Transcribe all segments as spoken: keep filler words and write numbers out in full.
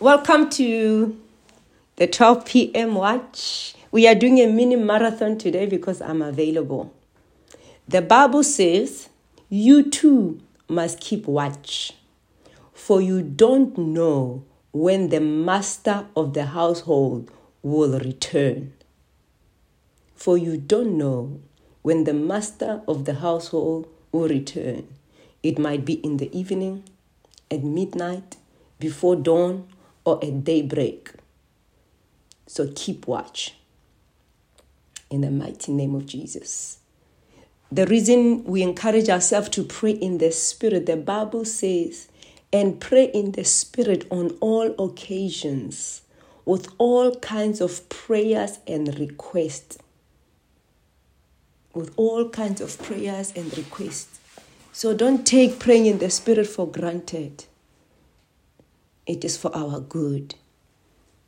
Welcome to the twelve p.m. watch. We are doing a mini marathon today because I'm available. The Bible says, you too must keep watch, for you don't know when the master of the household will return. For you don't know when the master of the household will return. It might be in the evening, at midnight, before dawn, or at daybreak. So keep watch. In the mighty name of Jesus. The reason we encourage ourselves to pray in the Spirit, the Bible says, and pray in the Spirit on all occasions, with all kinds of prayers and requests. With all kinds of prayers and requests. So don't take praying in the Spirit for granted. It is for our good.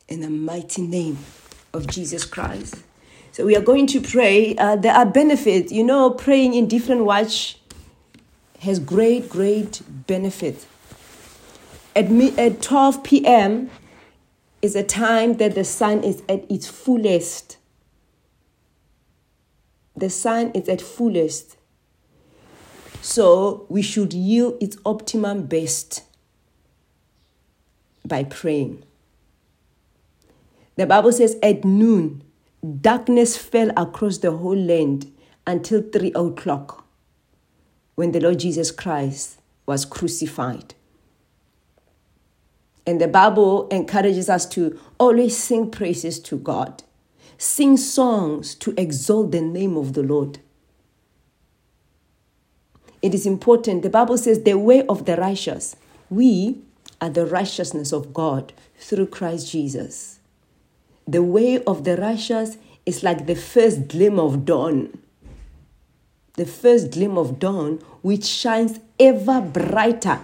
In the mighty name of Jesus Christ. So we are going to pray. Uh, there are benefits. You know, praying in different watch has great, great benefits. At, me, at twelve p.m. is a time that the sun is at its fullest. The sun is at fullest. So we should yield its optimum best by praying. The Bible says at noon, darkness fell across the whole land until three o'clock when the Lord Jesus Christ was crucified. And the Bible encourages us to always sing praises to God. Sing songs to exalt the name of the Lord. It is important. The Bible says the way of the righteous. We are the righteousness of God through Christ Jesus. The way of the righteous is like the first gleam of dawn. The first gleam of dawn, which shines ever brighter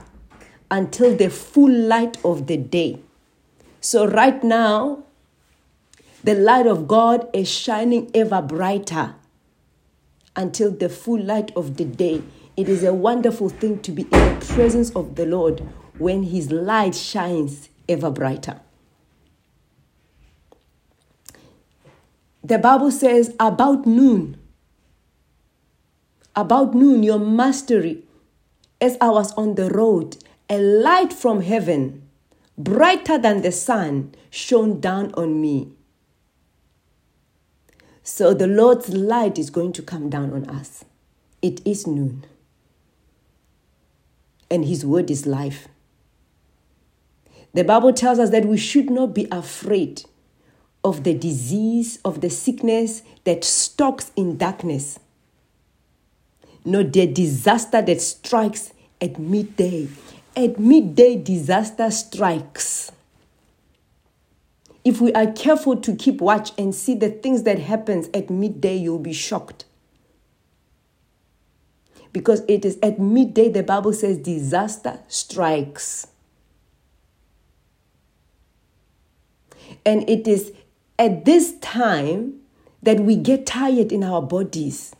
until the full light of the day. So right now, the light of God is shining ever brighter until the full light of the day. It is a wonderful thing to be in the presence of the Lord when His light shines ever brighter. The Bible says about noon, about noon, your mastery, as I was on the road, a light from heaven, brighter than the sun, shone down on me. So the Lord's light is going to come down on us. It is noon. And His word is life. The Bible tells us that we should not be afraid of the disease, of the sickness that stalks in darkness, nor the disaster that strikes at midday. At midday, disaster strikes. If we are careful to keep watch and see the things that happens at midday, you'll be shocked. Because it is at midday, the Bible says, disaster strikes. And it is at this time that we get tired in our bodies.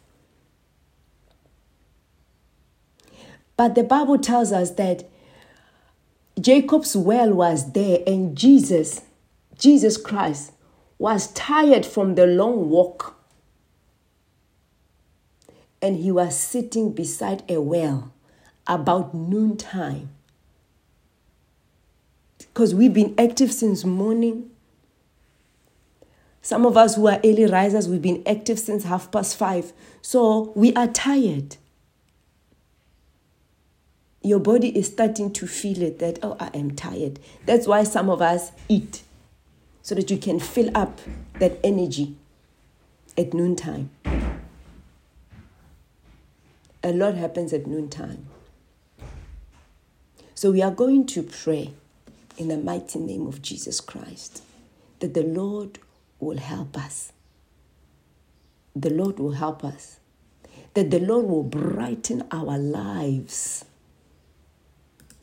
But the Bible tells us that Jacob's well was there, and Jesus... Jesus Christ was tired from the long walk, and He was sitting beside a well about noontime. Because we've been active since morning. Some of us who are early risers, we've been active since half past five. So we are tired. Your body is starting to feel it that, oh, I am tired. That's why some of us eat, so that you can fill up that energy at noontime. A lot happens at noontime. So we are going to pray in the mighty name of Jesus Christ that the Lord will help us. The Lord will help us. That the Lord will brighten our lives.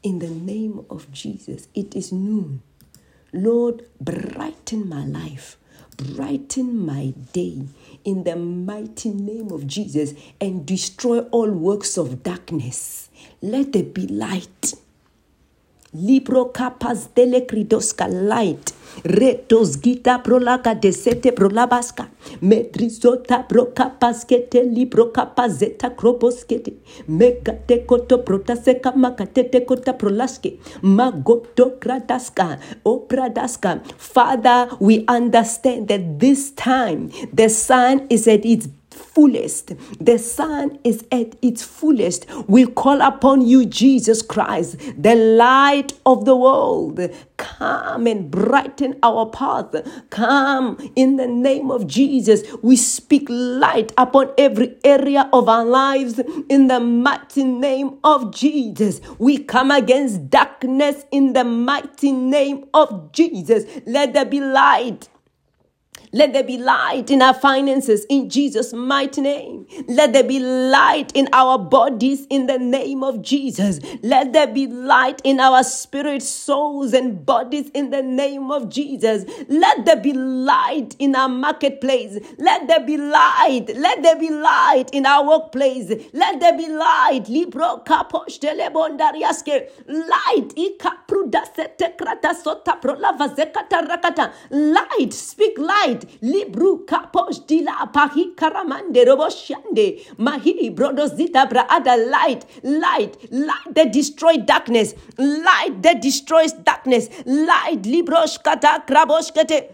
In the name of Jesus, it is noon. Lord, brighten my life, brighten my day in the mighty name of Jesus, and destroy all works of darkness. Let there be light. Libro capas dele cridosca light. Retos gita prolaga de sete prolabasca. Medrizota brocapasquete libro capazeta crobosquete. Megate coto protaseca macatete cota prolasque. Magoto gradasca. O gradasca. Father, we understand that this time the sun is at its fullest. The sun is at its fullest. We call upon you, Jesus Christ, the light of the world. Come and brighten our path. Come in the name of Jesus. We speak light upon every area of our lives in the mighty name of Jesus. We come against darkness in the mighty name of Jesus. Let there be light. Let there be light in our finances in Jesus' mighty name. Let there be light in our bodies in the name of Jesus. Let there be light in our spirit, souls, and bodies in the name of Jesus. Let there be light in our marketplace. Let there be light. Let there be light in our workplace. Let there be light. Libro kaposh telebondariaske. Light. Light. Speak light. Libru kapos dila pahi karamande roboshande mahi brodozita braada light, light, light that destroys darkness, light that destroys darkness, light librosh kata krabosh kete.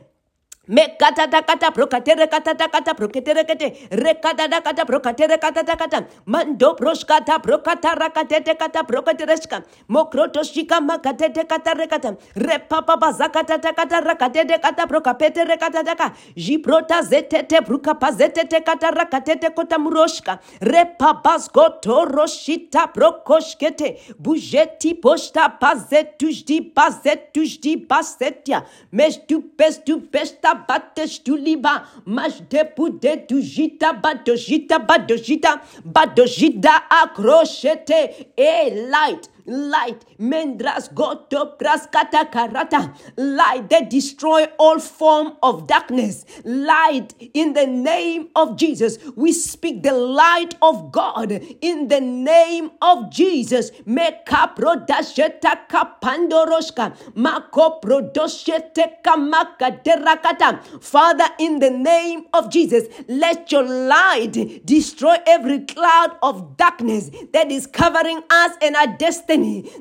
Me kata kata prokatere kata kata prokatere kete rekata kata prokatere kata kata mando proskata prokatara katete kata prokatereska mokrotoshika makatete kata rekata repapa bazakata kata rakatete kata prokapete rekata daka jiprota zetete prokapazetete kata rakatete kota muroshka repabas gotoroshita prokoshkete bujeti posta pazetujdi pazetujdi pasetia mestu pestu pesta batesh tu liba mas depude tu jita badojita badojita badojita akroshete e light light mendras goto pras kata karata light that destroy all form of darkness light in the name of Jesus we speak the light of God in the name of Jesus mekapro dasheta kapandoroshka makopro doshete kamakadera kata Father in the name of Jesus let your light destroy every cloud of darkness that is covering us and our destiny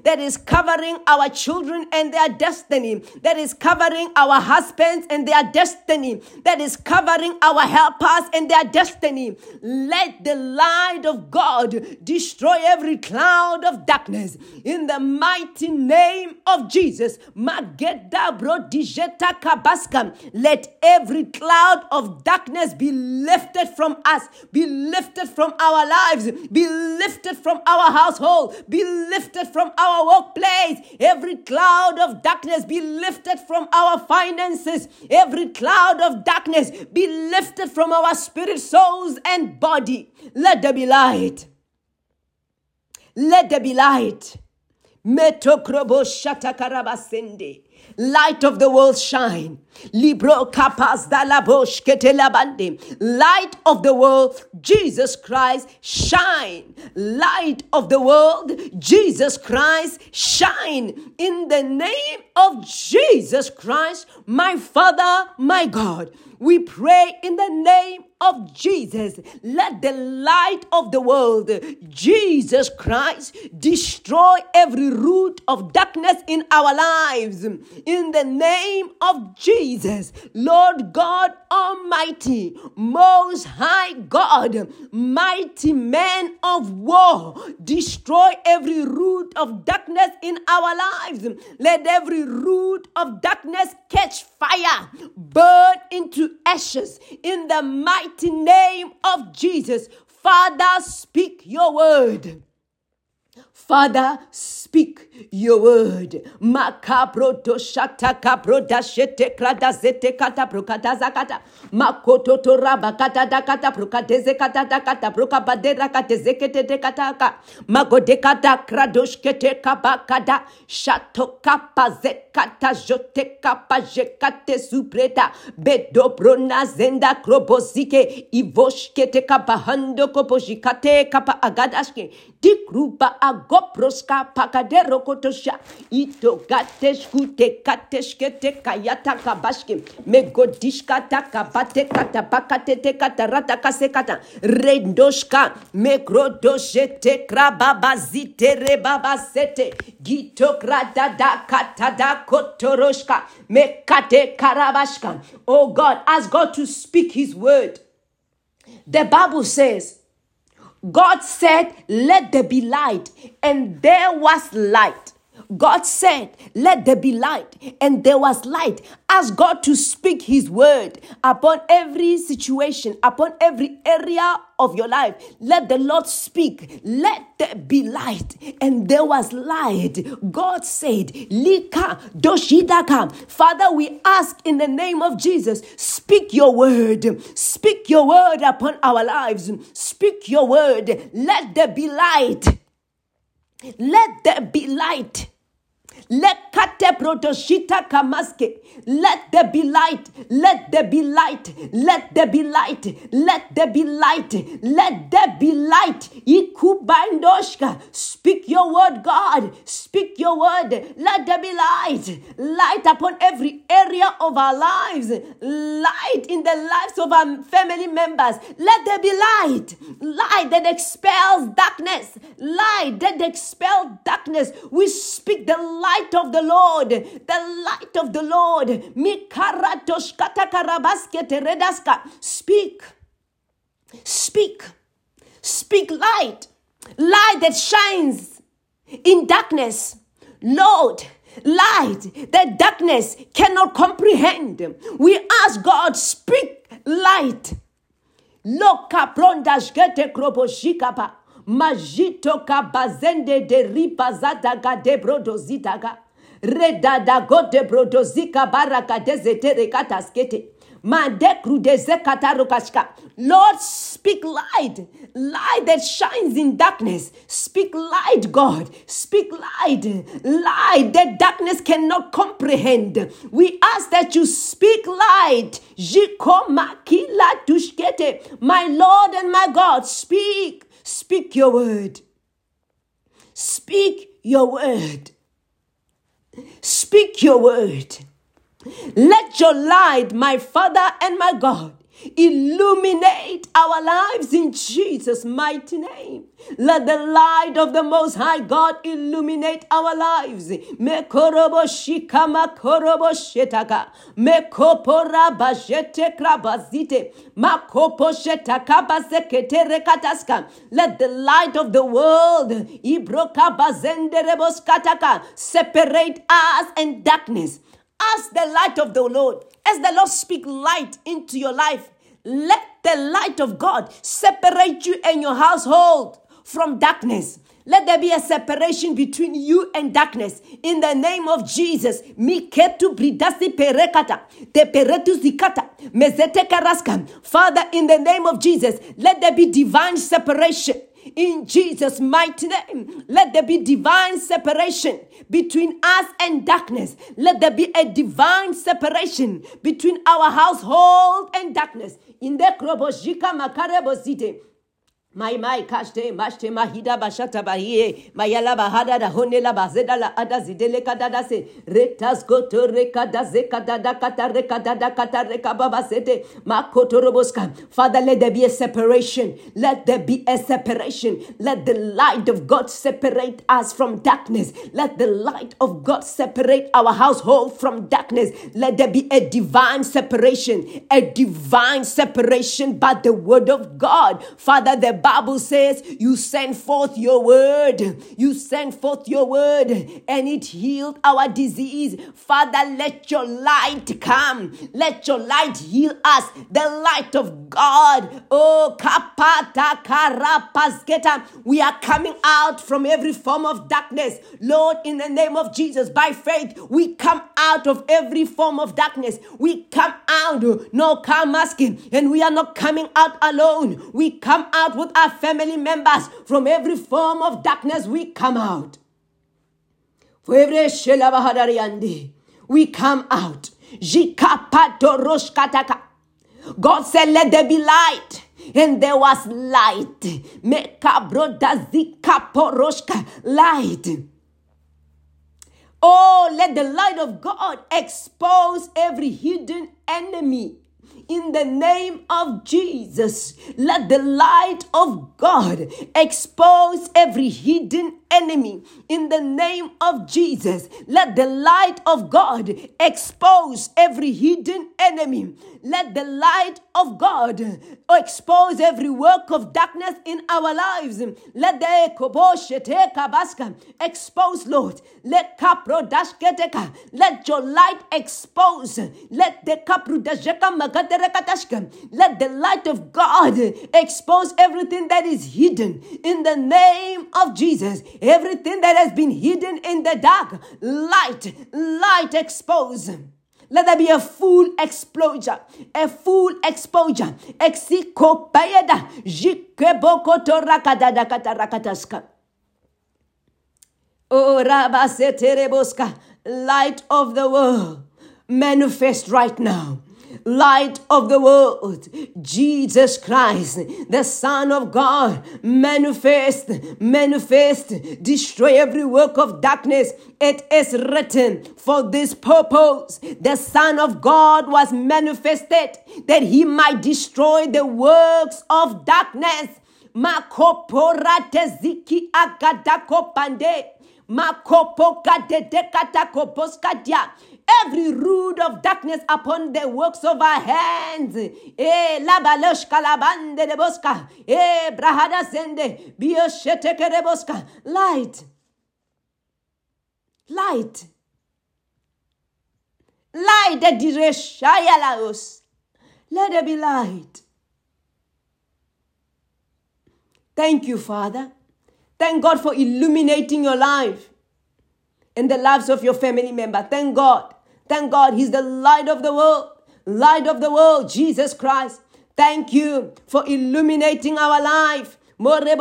that is covering our children and their destiny, that is covering our husbands and their destiny, that is covering our helpers and their destiny. Let the light of God destroy every cloud of darkness in the mighty name of Jesus. Let every cloud of darkness be lifted from us, be lifted from our lives, be lifted from our household, be lifted from our workplace, every cloud of darkness be lifted from our finances, every cloud of darkness be lifted from our spirit, souls, and body. Let there be light. Let there be light. Metokrobo shatakarabasende. Light of the world shine. Libro kapas dalabosh ketelabande. Light of the world, Jesus Christ, shine. Light of the world, Jesus Christ, shine. In the name of Jesus Christ, my Father, my God, we pray in the name of Jesus. Let the light of the world, Jesus Christ, destroy every root of darkness in our lives. In the name of Jesus, Lord God Almighty, Most High God, mighty man of war, destroy every root of darkness in our lives. Let every root of darkness catch fire, burn into ashes in the mighty name of Jesus. Father, speak your word. Father, speak your word. Makabro doshata kabro dashete krada zete kata brokata zakata. Makoto toraba kata dakata brokateze kata dakata brokabadera kate zekete dekata. Magodekata kradoshkete kabakada. Shato kapaze kata jote kapaje kate supreta. Bedo brona zenda krobosike. Ivoshkete kabahando koposhikate kapa agadashke. Dikruba ag Magoproska pakadero kotosha ito gatesh kute kateshkete kayata kabashke megodishka takabate katabakate te katarata kasekata rendoshka megrodoshete krababazite rebabasete gito krada da katada kotoroshka mekate karabashka. Oh God, ask God to speak his word. The Bible says, God said, let there be light, and there was light. God said, let there be light, and there was light. Ask God to speak his word upon every situation, upon every area of your life. Let the Lord speak. Let there be light, and there was light. God said, Lika doshidaka. Father, we ask in the name of Jesus, speak your word. Speak your word upon our lives. Speak your word. Let there be light. Let there be light. Let kate protoshita kamaske. Let there be light. Let there be light. Let there be light. Let there be light. Let there be light. Ikubandoshka. Speak your word, God. Speak your word. Let there be light. Light upon every area of our lives. Light in the lives of our family members. Let there be light. Light that expels darkness. Light that expels darkness. We speak the light. Light of the Lord, the light of the Lord. Speak, speak, speak light, light that shines in darkness. Lord, light that darkness cannot comprehend. We ask God, speak light. Majito kabazende de ripazata gade brodozitaga redada gode brodozika baraka dezetere kataskete mande krudeze katarokashka. Lord, speak light, light that shines in darkness. Speak light, God. Speak light, light that darkness cannot comprehend. We ask that you speak light. Jikoma kila tushkete. My Lord and my God, speak. Speak your word. Speak your word. Speak your word. Let your light, my Father and my God, illuminate our lives in Jesus' mighty name. Let the light of the Most High God illuminate our lives. Mekorobo shikama korobo shetaka. Mekopora bajete krabazite. Makopo shetaka basekete rekataska. Let the light of the world, ibroka bazenderebos kataka, separate us and darkness. Ask the light of the Lord. As the Lord speak light into your life, let the light of God separate you and your household from darkness. Let there be a separation between you and darkness. In the name of Jesus. Father, in the name of Jesus, let there be divine separation. In Jesus' mighty name, let there be divine separation between us and darkness. Let there be a divine separation between our household and darkness. In the krobojika makarebosite. My my kashte mashte mahida bashata bahiye mayala bahada da honela bazeda la adazidele kadada se retas koto rekada zekada da katare kada da katare kababa sete makoto roboska. Father, let there be a separation. Let there be a separation. Let the light of God separate us from darkness. Let the light of God separate our household from darkness. Let there be a divine separation, a divine separation by the word of God. Father, the Bible says you send forth your word. You send forth your word and it healed our disease. Father, let your light come. Let your light heal us. The light of God. Oh, kapata karapasketa. We are coming out from every form of darkness. Lord, in the name of Jesus, by faith, we come out of every form of darkness. We come out, no come asking, and we are not coming out alone. We come out with our family members. From every form of darkness, we come out. For every shela we come out. God said, let there be light. and there was light. Light. Oh, let the light of God expose every hidden enemy. In the name of Jesus, let the light of God expose every hidden enemy. In the name of Jesus, let the light of God expose every hidden enemy. Let the light of God expose every work of darkness in our lives. Let the koboshete kabaska expose, Lord. Let kaprodashketeka. Let your light expose. Let the kaprudasheka magata. Let the light of God expose everything that is hidden in the name of Jesus. Everything that has been hidden in the dark, light, light expose. Let there be a full exposure, a full exposure. Oh, Rabase Tereboska, light of the world, manifest right now. Light of the world, Jesus Christ, the Son of God, manifest, manifest, destroy every work of darkness. It is written, for this purpose, the Son of God was manifested, that he might destroy the works of darkness. Makoporate ziki akadako pande. Every root of darkness upon the works of our hands. Eh, labalosh kalabande de boska. Eh, brahada sende. Biosheteke de boska. Light. Light. Light de direshaya laos. Let there be light. Thank you, Father. Thank God for illuminating your life and the lives of your family member. Thank God. Thank God. He's the light of the world. Light of the world, Jesus Christ. Thank you for illuminating our life. Father,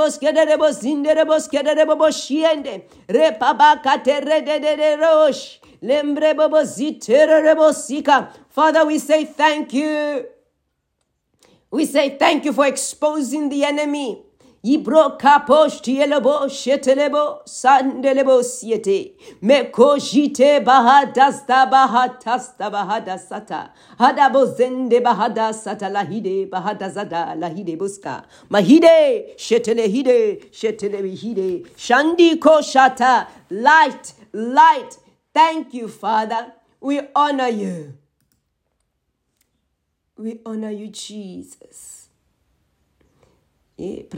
we say thank you. We say thank you for exposing the enemy. Yibro kaposh tielebo shetelebo sandelebo siete meko jite bahadasta bahatasta bahadasata hadabo zende bahadasata lahide bahadazada lahide buska mahide shetelehide shetelehide shandi koshata. Light, light. Thank you, Father. We honor you. We honor you, Jesus. Light.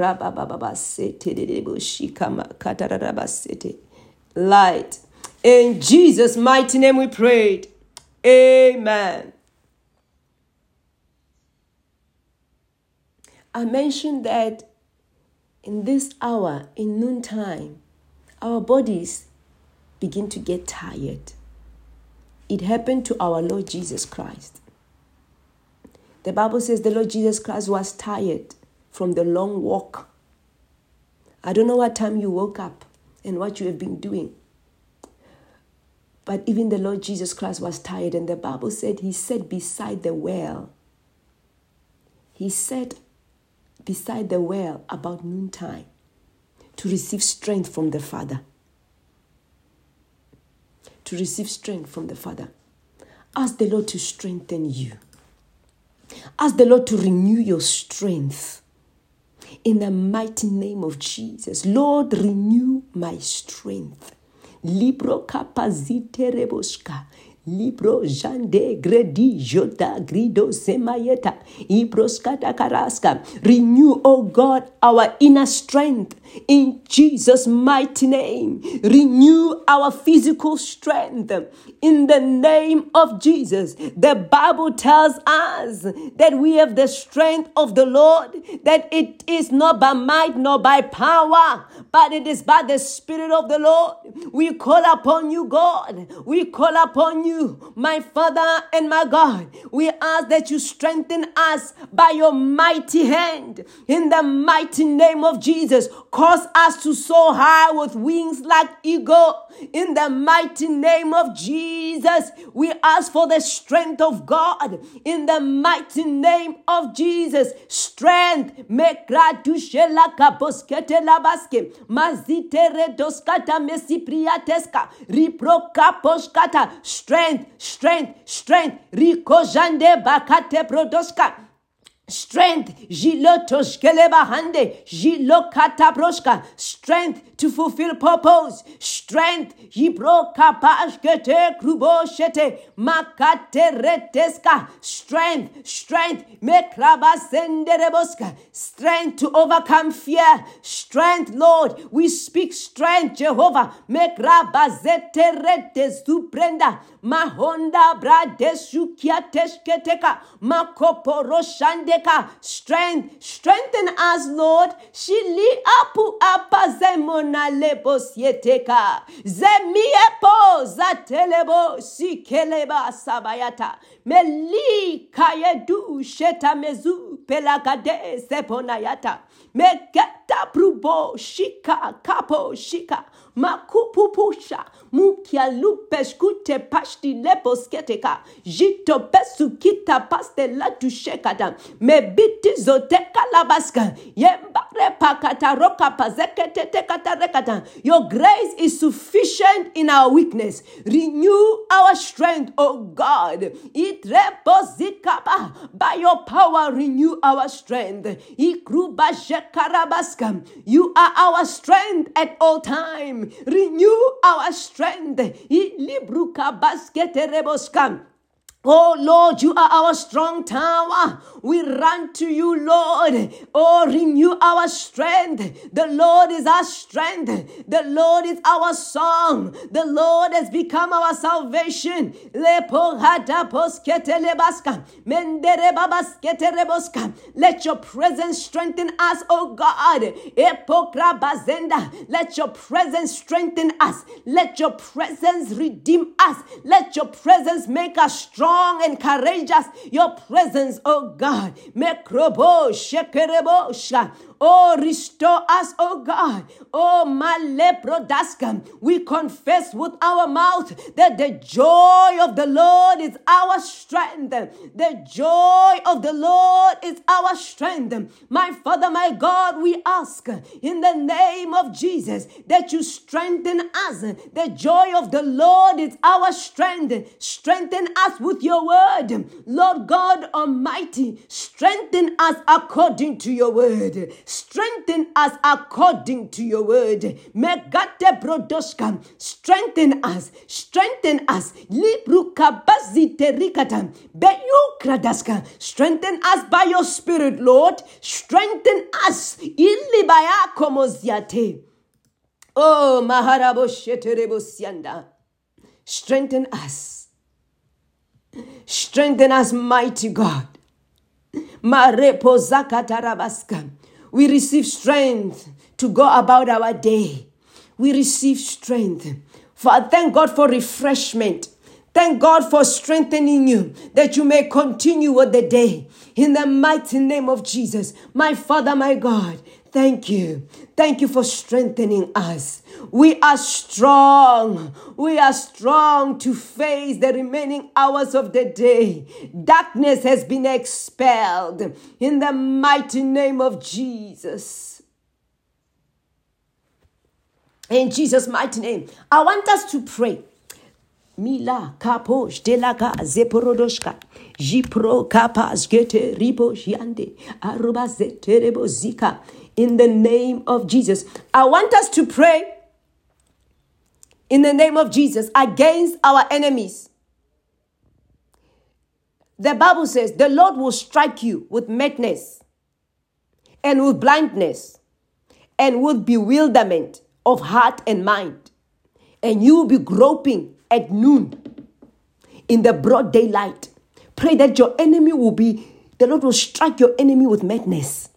In Jesus' mighty name we prayed. Amen. I mentioned that in this hour, in noontime, our bodies begin to get tired. It happened to our Lord Jesus Christ. The Bible says the Lord Jesus Christ was tired from the long walk. I don't know what time you woke up and what you have been doing. But even the Lord Jesus Christ was tired, and the Bible said he sat beside the well. He sat beside the well about noontime to receive strength from the Father. To receive strength from the Father. Ask the Lord to strengthen you. Ask the Lord to renew your strength. In the mighty name of Jesus, Lord, renew my strength. Libro capacite rebosca. Libro jande gredi jota grido semayeta. Ibroscata carasca. Renew, O God, our inner strength. In Jesus' mighty name, renew our physical strength. In the name of Jesus, the Bible tells us that we have the strength of the Lord, that it is not by might nor by power, but it is by the Spirit of the Lord. We call upon you, God. We call upon you, you, my Father and my God. We ask that you strengthen us by your mighty hand. In the mighty name of Jesus, cause us to soar high with wings like eagle. In the mighty name of Jesus, we ask for the strength of God. In the mighty name of Jesus, strength. Strength, strength, strength. Rikojande bakate prodoska. Strength, strength to fulfill purpose, strength, strength, strength, strength to overcome fear, strength, Lord, we speak strength, Jehovah, Mahonda Bradeshukiateshketeka Makoporo Shandeka. Strength, strengthen us, Lord. Shili apu apa zemona lebos yeteka. Zemiepo zatelebo sikeleba sabayata. Meli kayedu sheta mezu pelagade seponayata. Megeta prubo shika kapo shika. Makupupusha mukia lupeshkute pashti leposketeka jito pesukita pastela tushekadam mebiti zoteka labaska yembare pakata roka pazekete tekata rekadam. Your grace is sufficient in our weakness. Renew our strength, O God. It reposika by your power renew our strength. Ikruba shekarabaska. You are our strength at all times. Renew our strength. Oh Lord, you are our strong tower. We run to you, Lord. Oh, renew our strength. The Lord is our strength. The Lord is our song. The Lord has become our salvation. Let your presence strengthen us, oh God. Let your presence strengthen us. Let your presence redeem us. Let your presence make us strong and courageous. Your presence, oh God. Mekrobo shekerebosha. Oh, restore us, oh God. Oh, maleprodaskam. We confess with our mouth that the joy of the Lord is our strength. The joy of the Lord is our strength. My Father, my God, we ask in the name of Jesus that you strengthen us. The joy of the Lord is our strength. Strengthen us with your word. Lord God Almighty, strengthen us according to your word. Strengthen us according to your word. Megate brodoshka. Strengthen us. Strengthen us. Libruka baziterikata. Beyukradaska. Strengthen us by your spirit, Lord. Strengthen us. Ilibaya komoziate. Oh, maharabo sheterebosyanda. Strengthen us. Strengthen us, mighty God. Marepo zakatarabaska. We receive strength to go about our day. We receive strength. For I thank God for refreshment. Thank God for strengthening you that you may continue with the day. In the mighty name of Jesus, my Father, my God, thank you. Thank you for strengthening us. We are strong. We are strong to face the remaining hours of the day. Darkness has been expelled in the mighty name of Jesus. In Jesus' mighty name, I want us to pray. Mila kaposh delaka zeporodoshka. Jipro kapas gete ribosh yande. Aruba zeterebo zika. In the name of Jesus. I want us to pray in the name of Jesus against our enemies. The Bible says the Lord will strike you with madness and with blindness and with bewilderment of heart and mind. And you will be groping at noon in the broad daylight. Pray that your enemy will be, the Lord will strike your enemy with madness.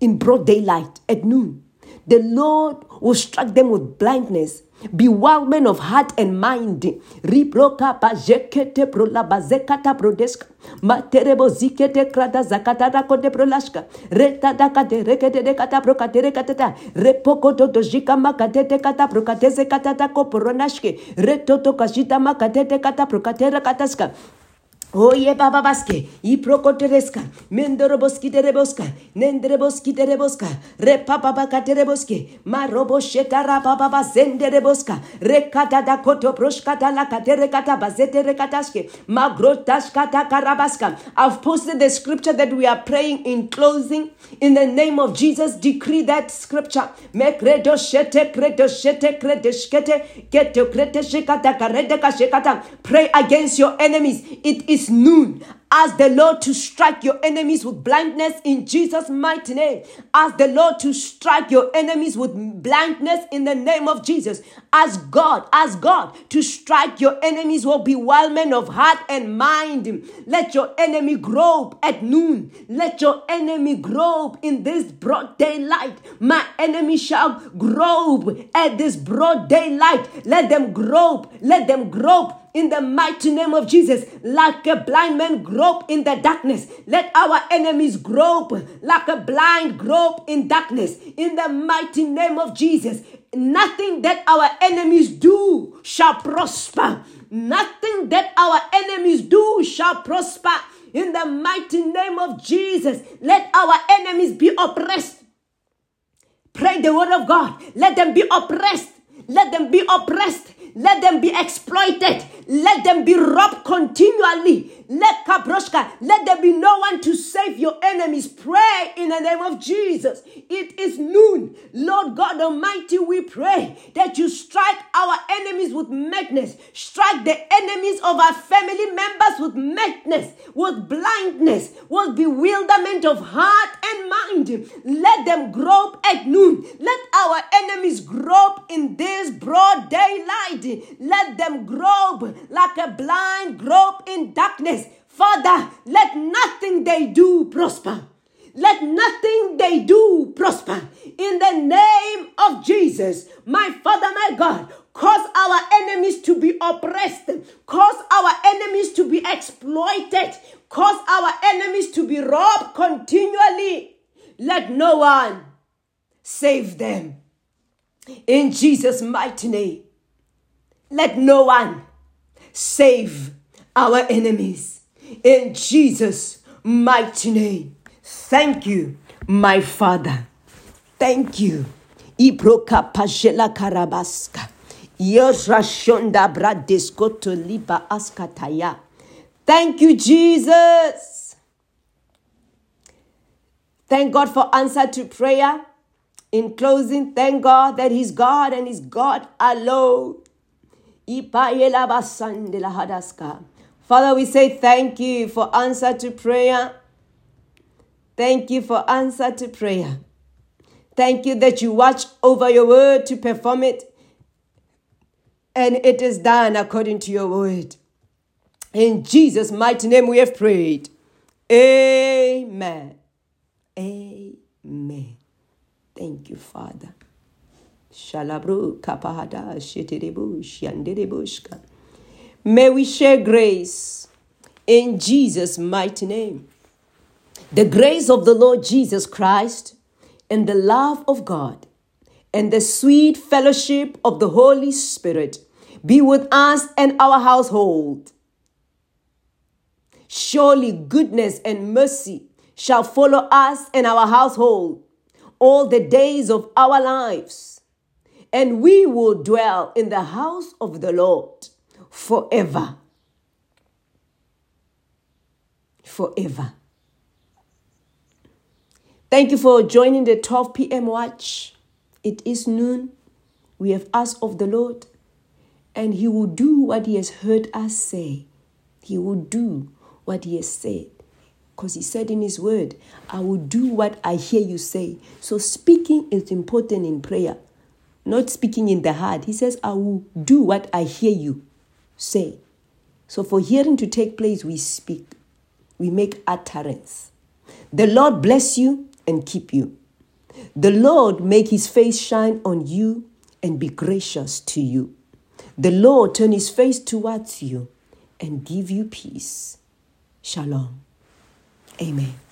In broad daylight, at noon, the Lord will strike them with blindness bewilderment of heart and mind. Ribloka bajekete prola bazekata prodeska. Materebo zikete krada zakata da kote prolashka. Reta da kate rekete de kata prokatere katata. Repoko toto jika makatete kata prokateze katata koporonashke. Retoto kashita makatete kata prokatera kataska. Oye baba baske, I prokotereska, mendoroboski tereboska, nendreboski tereboska, repapa katereboske, marobosheta rababa basendereboska, rekata da koto proshkata la katerekata bazeterekataske, magrotashkata karabaska. I've posted the scripture that we are praying in closing. In the name of Jesus, decree that scripture. Mekredo shete, kredo shete, kredeshkete, keto krete shekata karedeka shekata. Pray against your enemies. It is noon. Ask the Lord to strike your enemies with blindness in Jesus' mighty name. Ask the Lord to strike your enemies with blindness in the name of Jesus. Ask God, ask God to strike your enemies with bewilderment of heart and mind. Let your enemy grope at noon. Let your enemy grope in this broad daylight. My enemy shall grope at this broad daylight. Let them grope. Let them grope. In the mighty name of Jesus, like a blind man grope in the darkness, let our enemies grope like a blind grope in darkness. In the mighty name of Jesus, nothing that our enemies do shall prosper. Nothing that our enemies do shall prosper. In the mighty name of Jesus, let our enemies be oppressed. Pray the word of God. Let them be oppressed. Let them be oppressed. Let them be exploited. Let them be robbed continually. Let Kabroshka, let there be no one to save your enemies. Pray in the name of Jesus. It is noon. Lord God Almighty, we pray that you strike our enemies with madness. Strike the enemies of our family members with madness, with blindness, with bewilderment of heart and mind. Let them grope at noon. Let our enemies grope in this broad daylight. Let them grope like a blind grope in darkness. Father, let nothing they do prosper. Let nothing they do prosper. In the name of Jesus, my Father, my God, cause our enemies to be oppressed. Cause our enemies to be exploited. Cause our enemies to be robbed continually. Let no one save them. In Jesus' mighty name. Let no one save our enemies. In Jesus' mighty name. Thank you, my Father. Thank you. Ibroka Pajela Karabaska. Yosra Shonda Bradeskoto Liba Askataya. Thank you, Jesus. Thank God for answer to prayer. In closing, thank God that He's God and He's God alone. Father, we say thank you for answer to prayer. Thank you for answer to prayer. Thank you that you watch over your word to perform it. And it is done according to your word. In Jesus' mighty name we have prayed. Amen. Amen. Thank you, Father. May we share grace in Jesus' mighty name. The grace of the Lord Jesus Christ and the love of God and the sweet fellowship of the Holy Spirit be with us and our household. Surely goodness and mercy shall follow us and our household all the days of our lives. And we will dwell in the house of the Lord forever. Forever. Thank you for joining the twelve p.m. watch. It is noon. We have asked of the Lord, and He will do what He has heard us say. He will do what He has said. Because He said in His word, I will do what I hear you say. So speaking is important in prayer. Not speaking in the heart. He says, I will do what I hear you say. So for hearing to take place, we speak. We make utterance. The Lord bless you and keep you. The Lord make His face shine on you and be gracious to you. The Lord turn his face towards you and give you peace. Shalom. Amen.